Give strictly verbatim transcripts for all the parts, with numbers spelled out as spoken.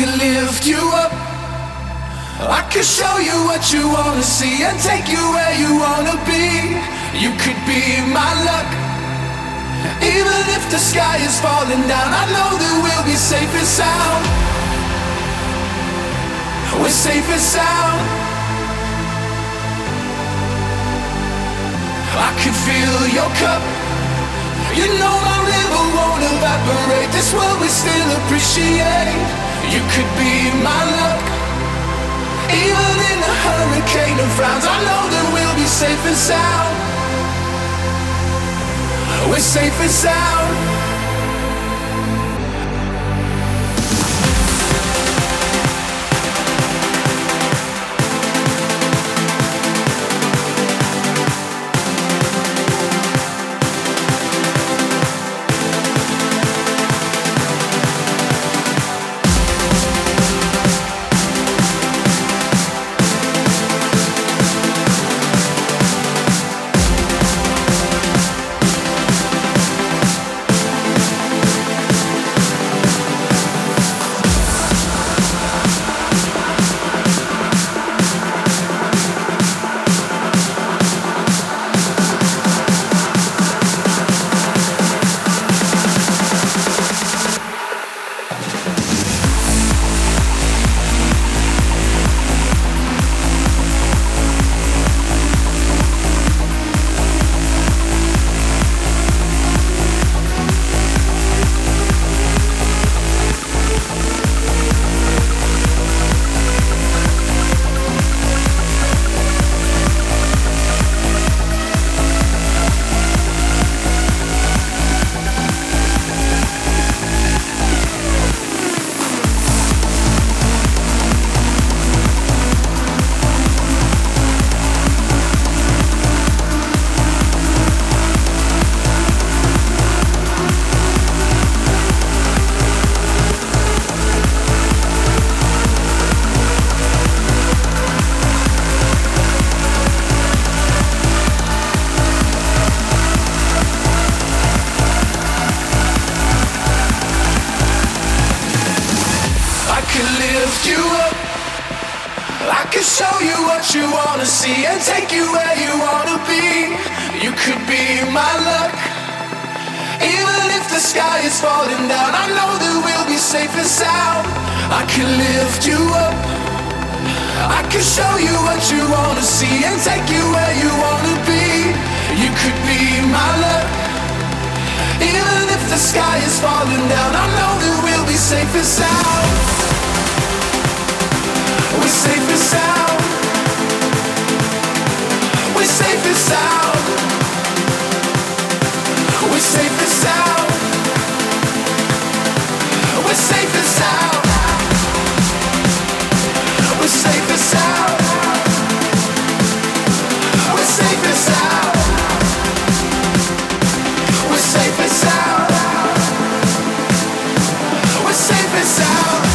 can lift you up. I can show you what you wanna see and take you where you wanna be. You could be my luck. Even if the sky is falling down, I know that we'll be safe and sound. We're safe and sound. I can fill your cup. You know I'll never won't evaporate. This world we still appreciate. You could be my luck. Even in a hurricane of frowns, I know that we'll be safe and sound. We're safe and sound. And take you where you wanna be. You could be my luck. Even if the sky is falling down, I know that we'll be safe and sound. I can lift you up. I can show you what you wanna see and take you where you wanna be. You could be my luck. Even if the sky is falling down, I know that we'll be safe and sound. We're safe and sound. We're safe and sound. We're safe and sound. We're safe and sound. We're safe and sound. We're safe and sound. We're safe and sound. We're safe and sound. Ooh.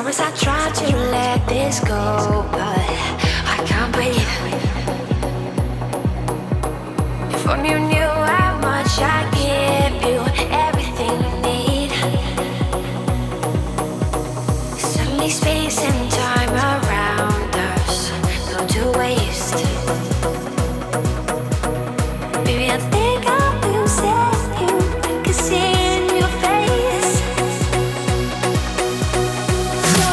promise I tried to let this go, but I can't breathe. If only you knew how much I give you, everything you need. Suddenly space and time around us go to waste. Maybe I think I'll lose you, I can see. Thank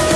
you.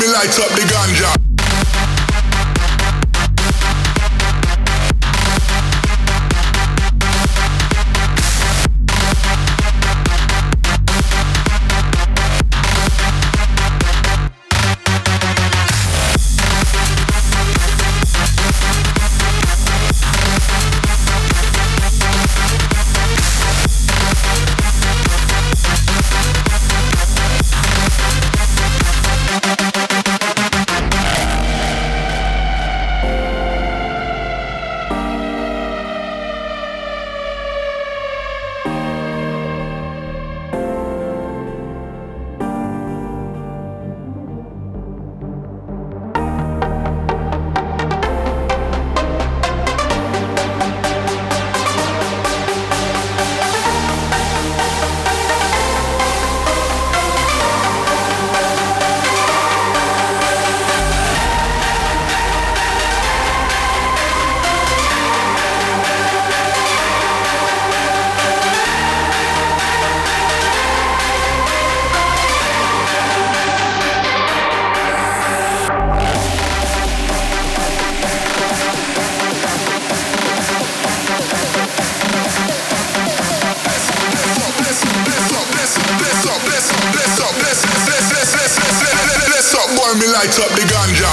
when me light up the ganja. Me light up the ganja.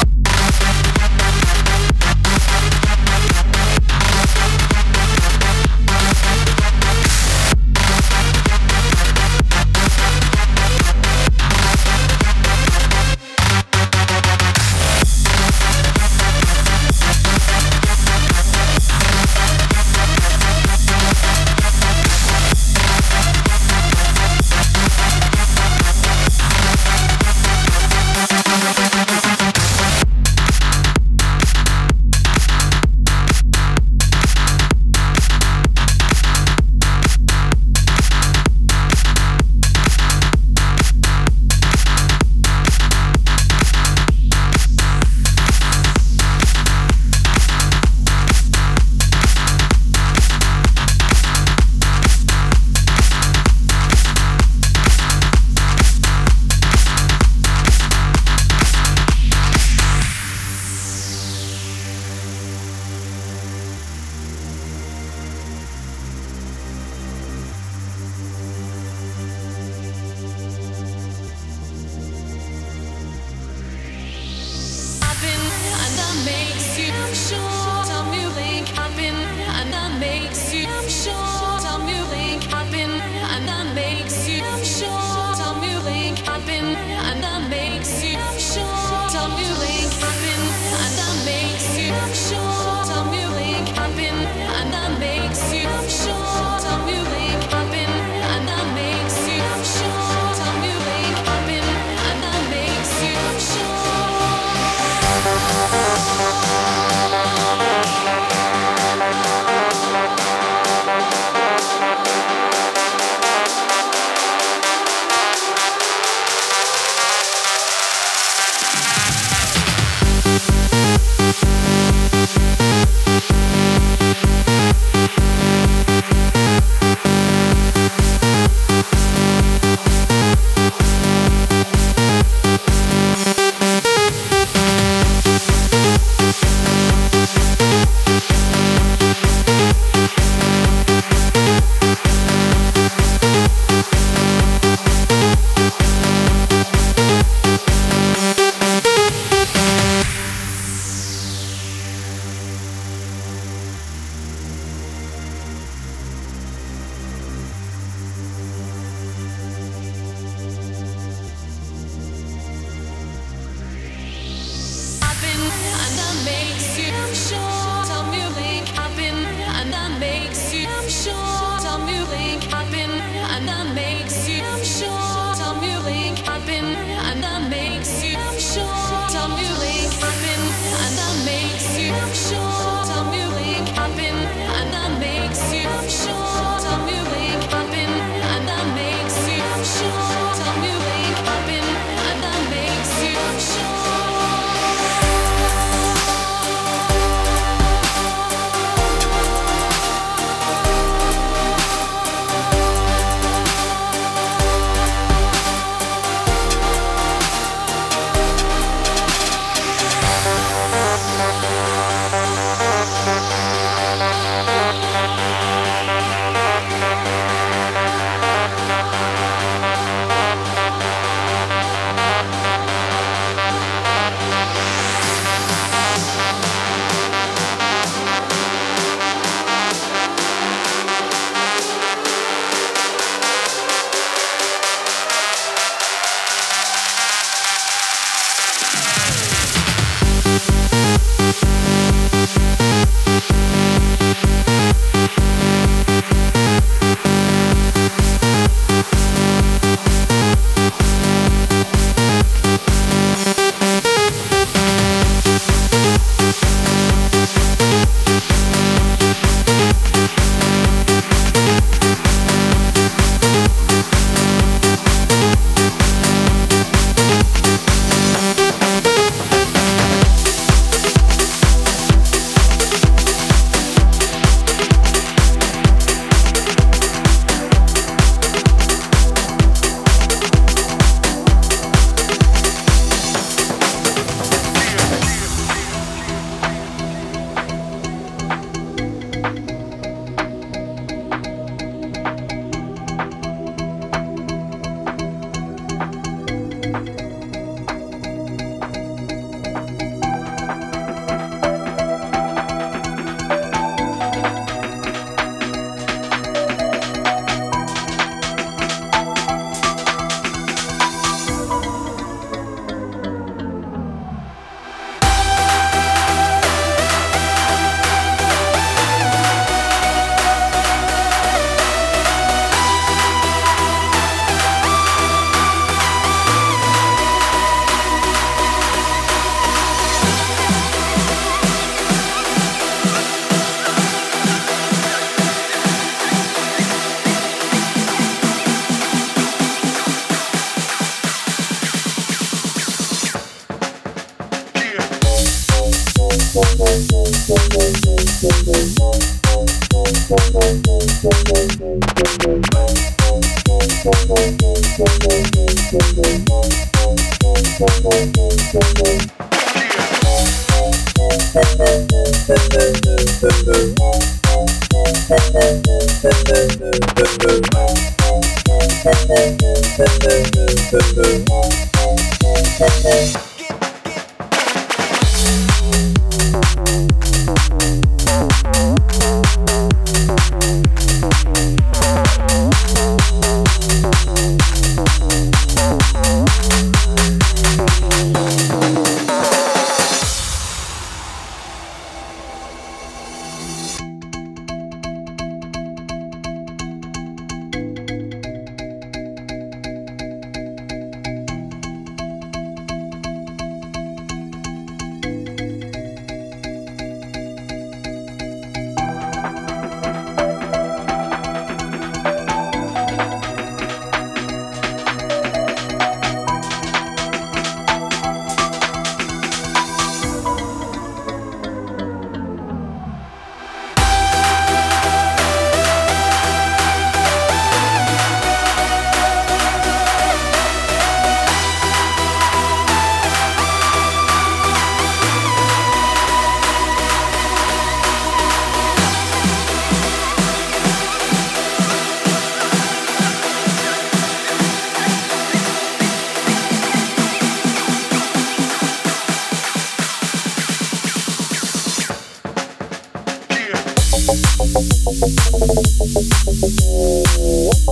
Yeah.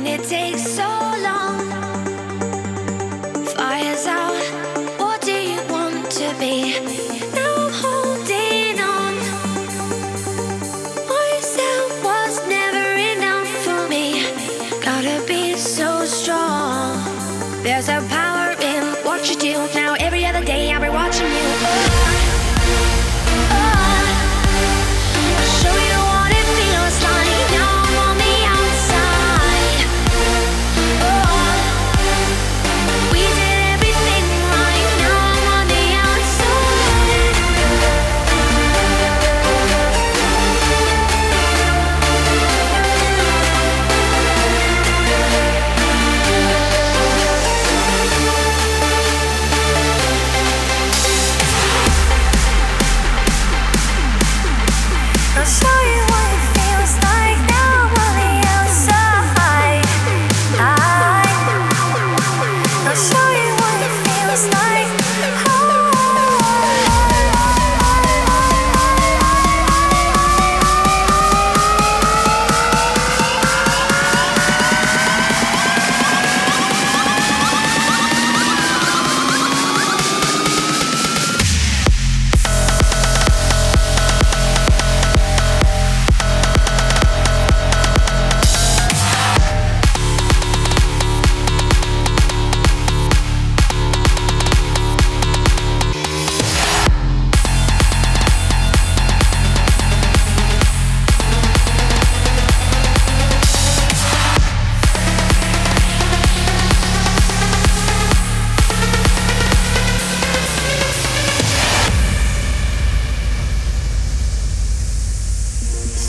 and it takes so long. Fire's out, what do you want to be? Now I'm holding on. Myself was never enough for me. Gotta be so strong. There's a power in what you do. Now every other day I'll be watching you. Oh.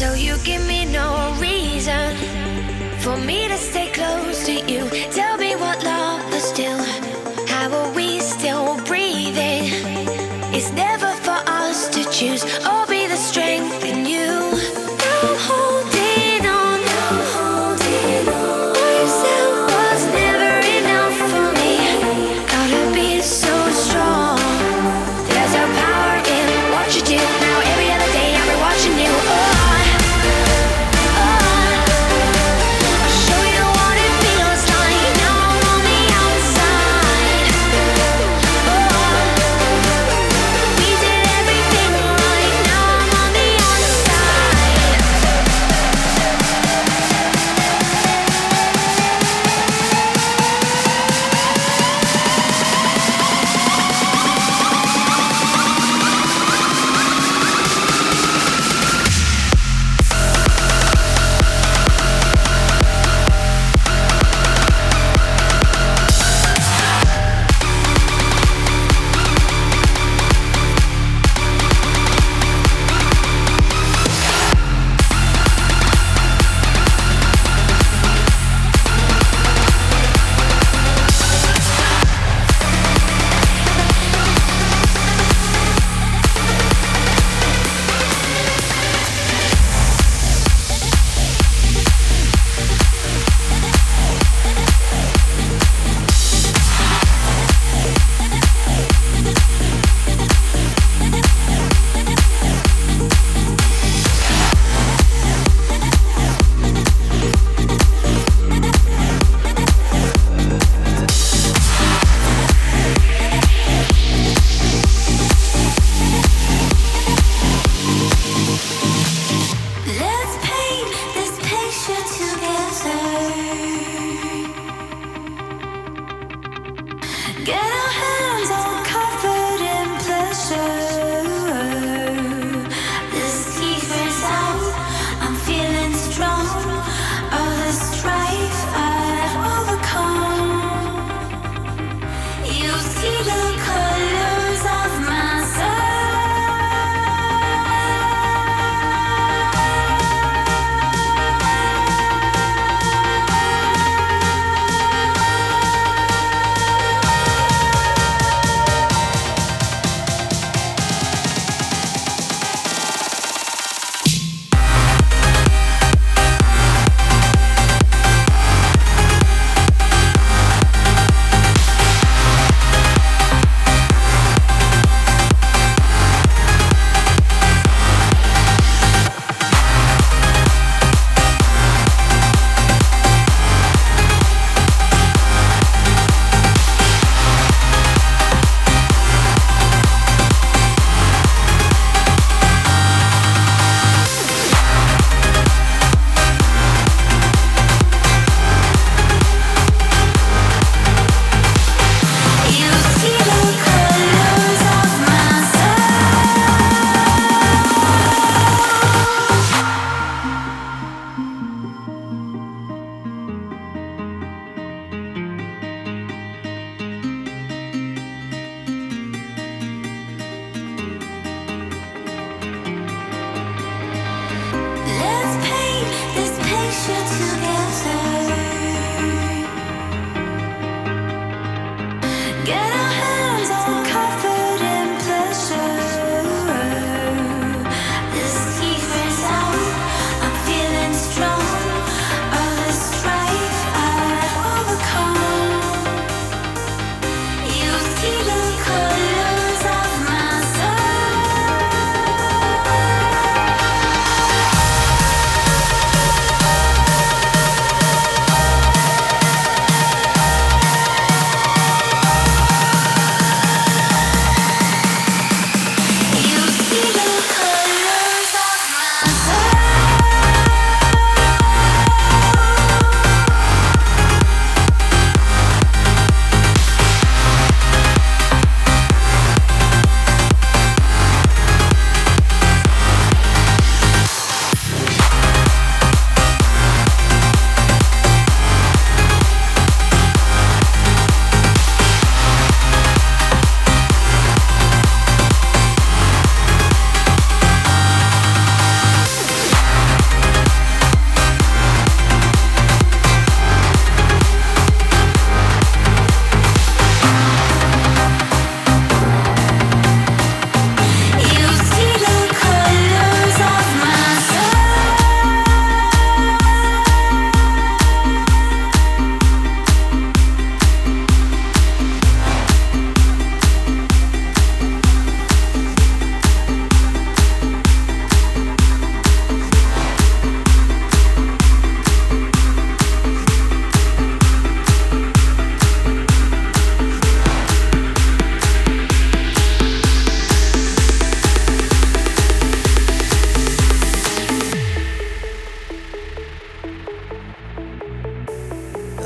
So you give me no reason for me to stay close to you. Tell me what love is still. How are we still breathing? It's never for us to choose. I'll be the strength in you. I'm holding on. I'm holding on. Myself was never enough for me. Gotta be so strong. There's a power in what you do. Now every other day I'll be watching you. Oh. Now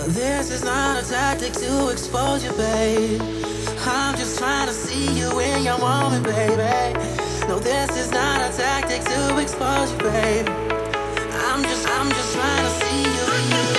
This is not a tactic to expose you, babe. I'm just trying to see you in your moment, baby. No, this is not a tactic to expose you, babe. I'm just, I'm just trying to see you in your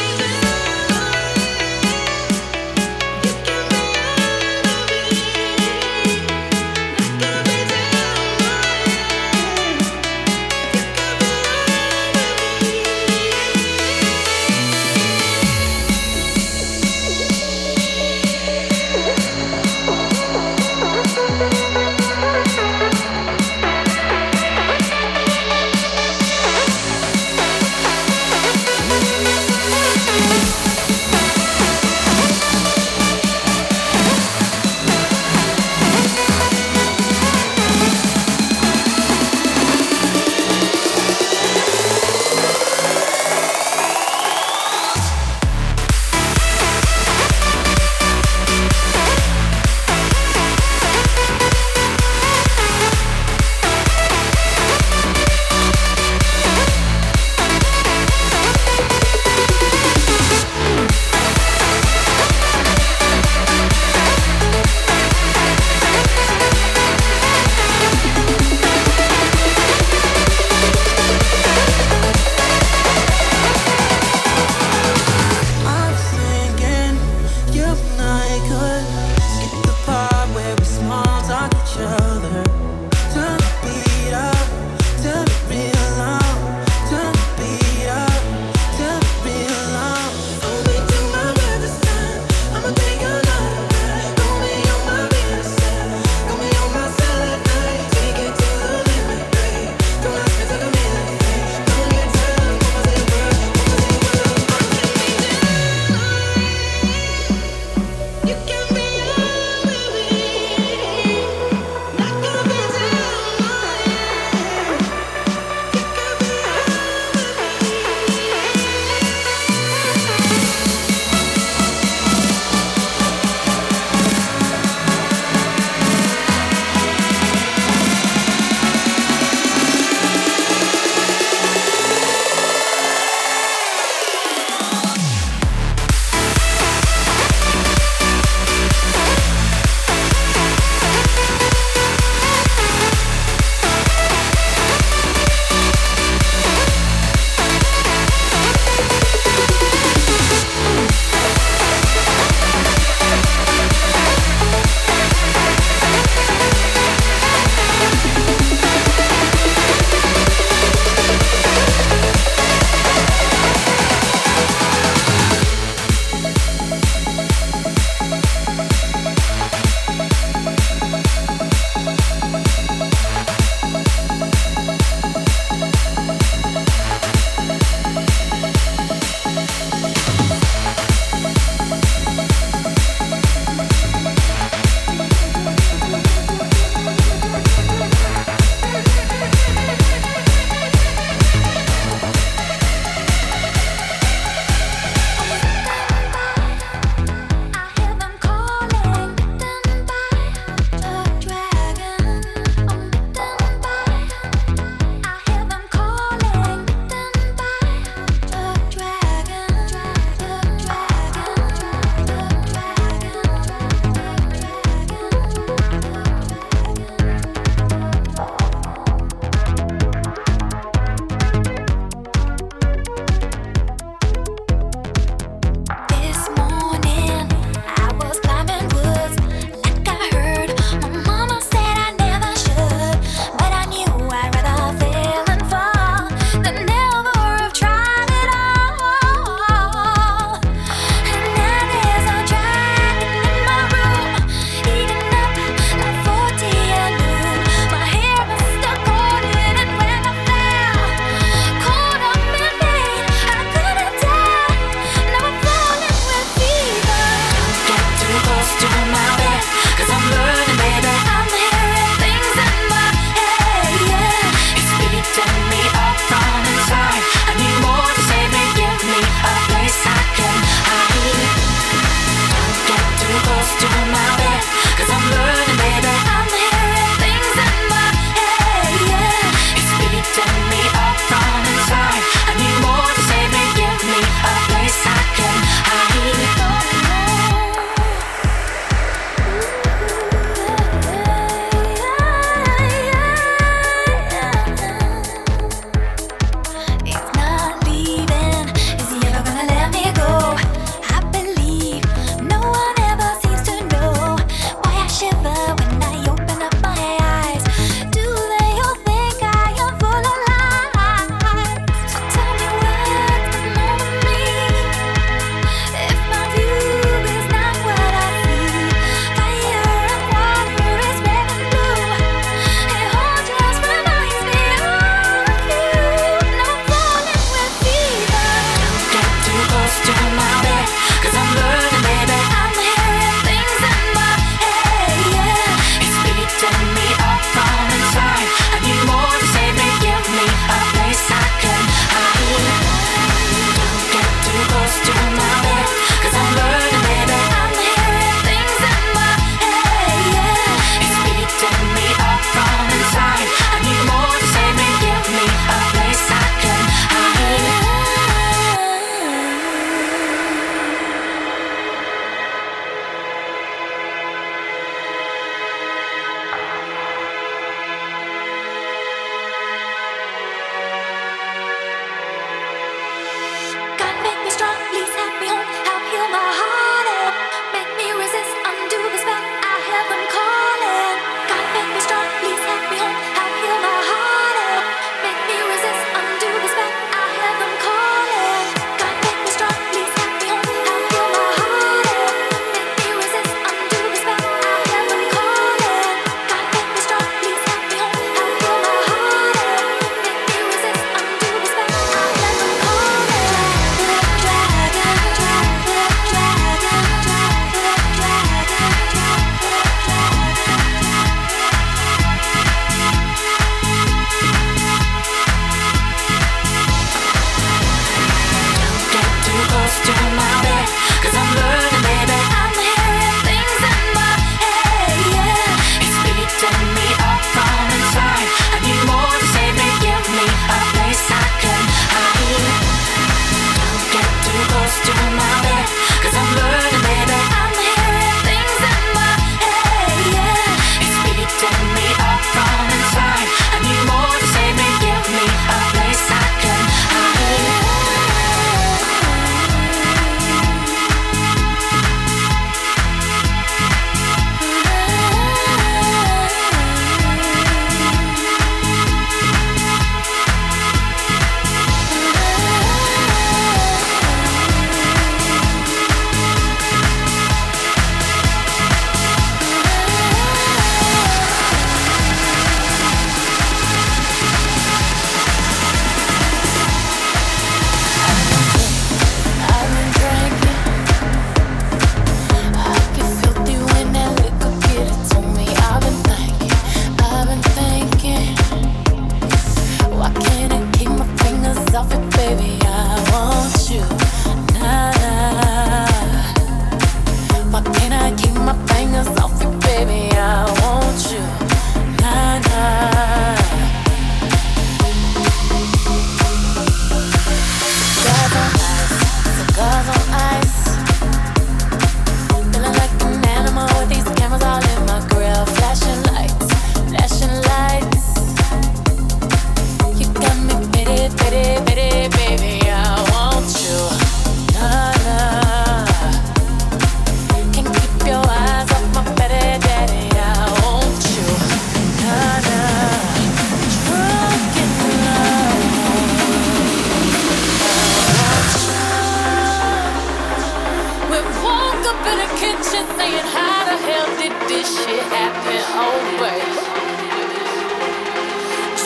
up in the kitchen saying, how the hell did this shit happen? Oh, baby.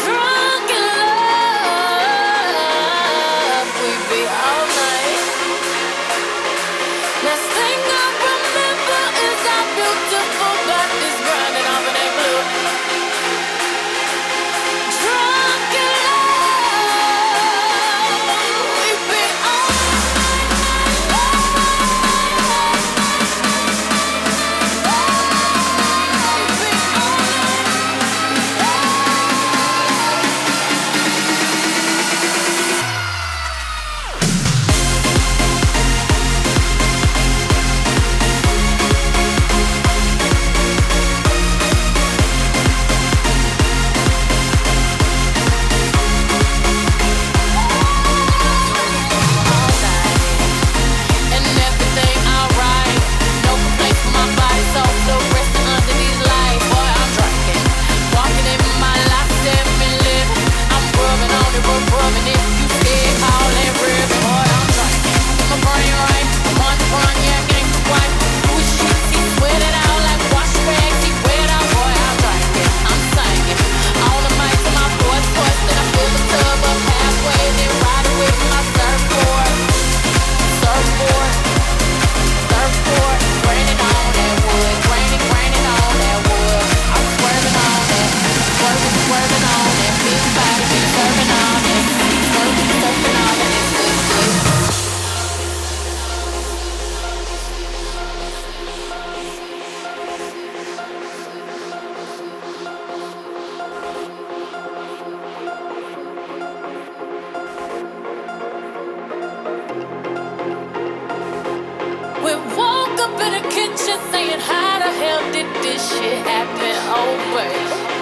Drunk in love, we be all night. Last thing I remember is our beautiful bodies grinding off in that blue. Drunk in love, we be all night. We woke up in the kitchen saying, how the hell did this shit happen? Oh, baby.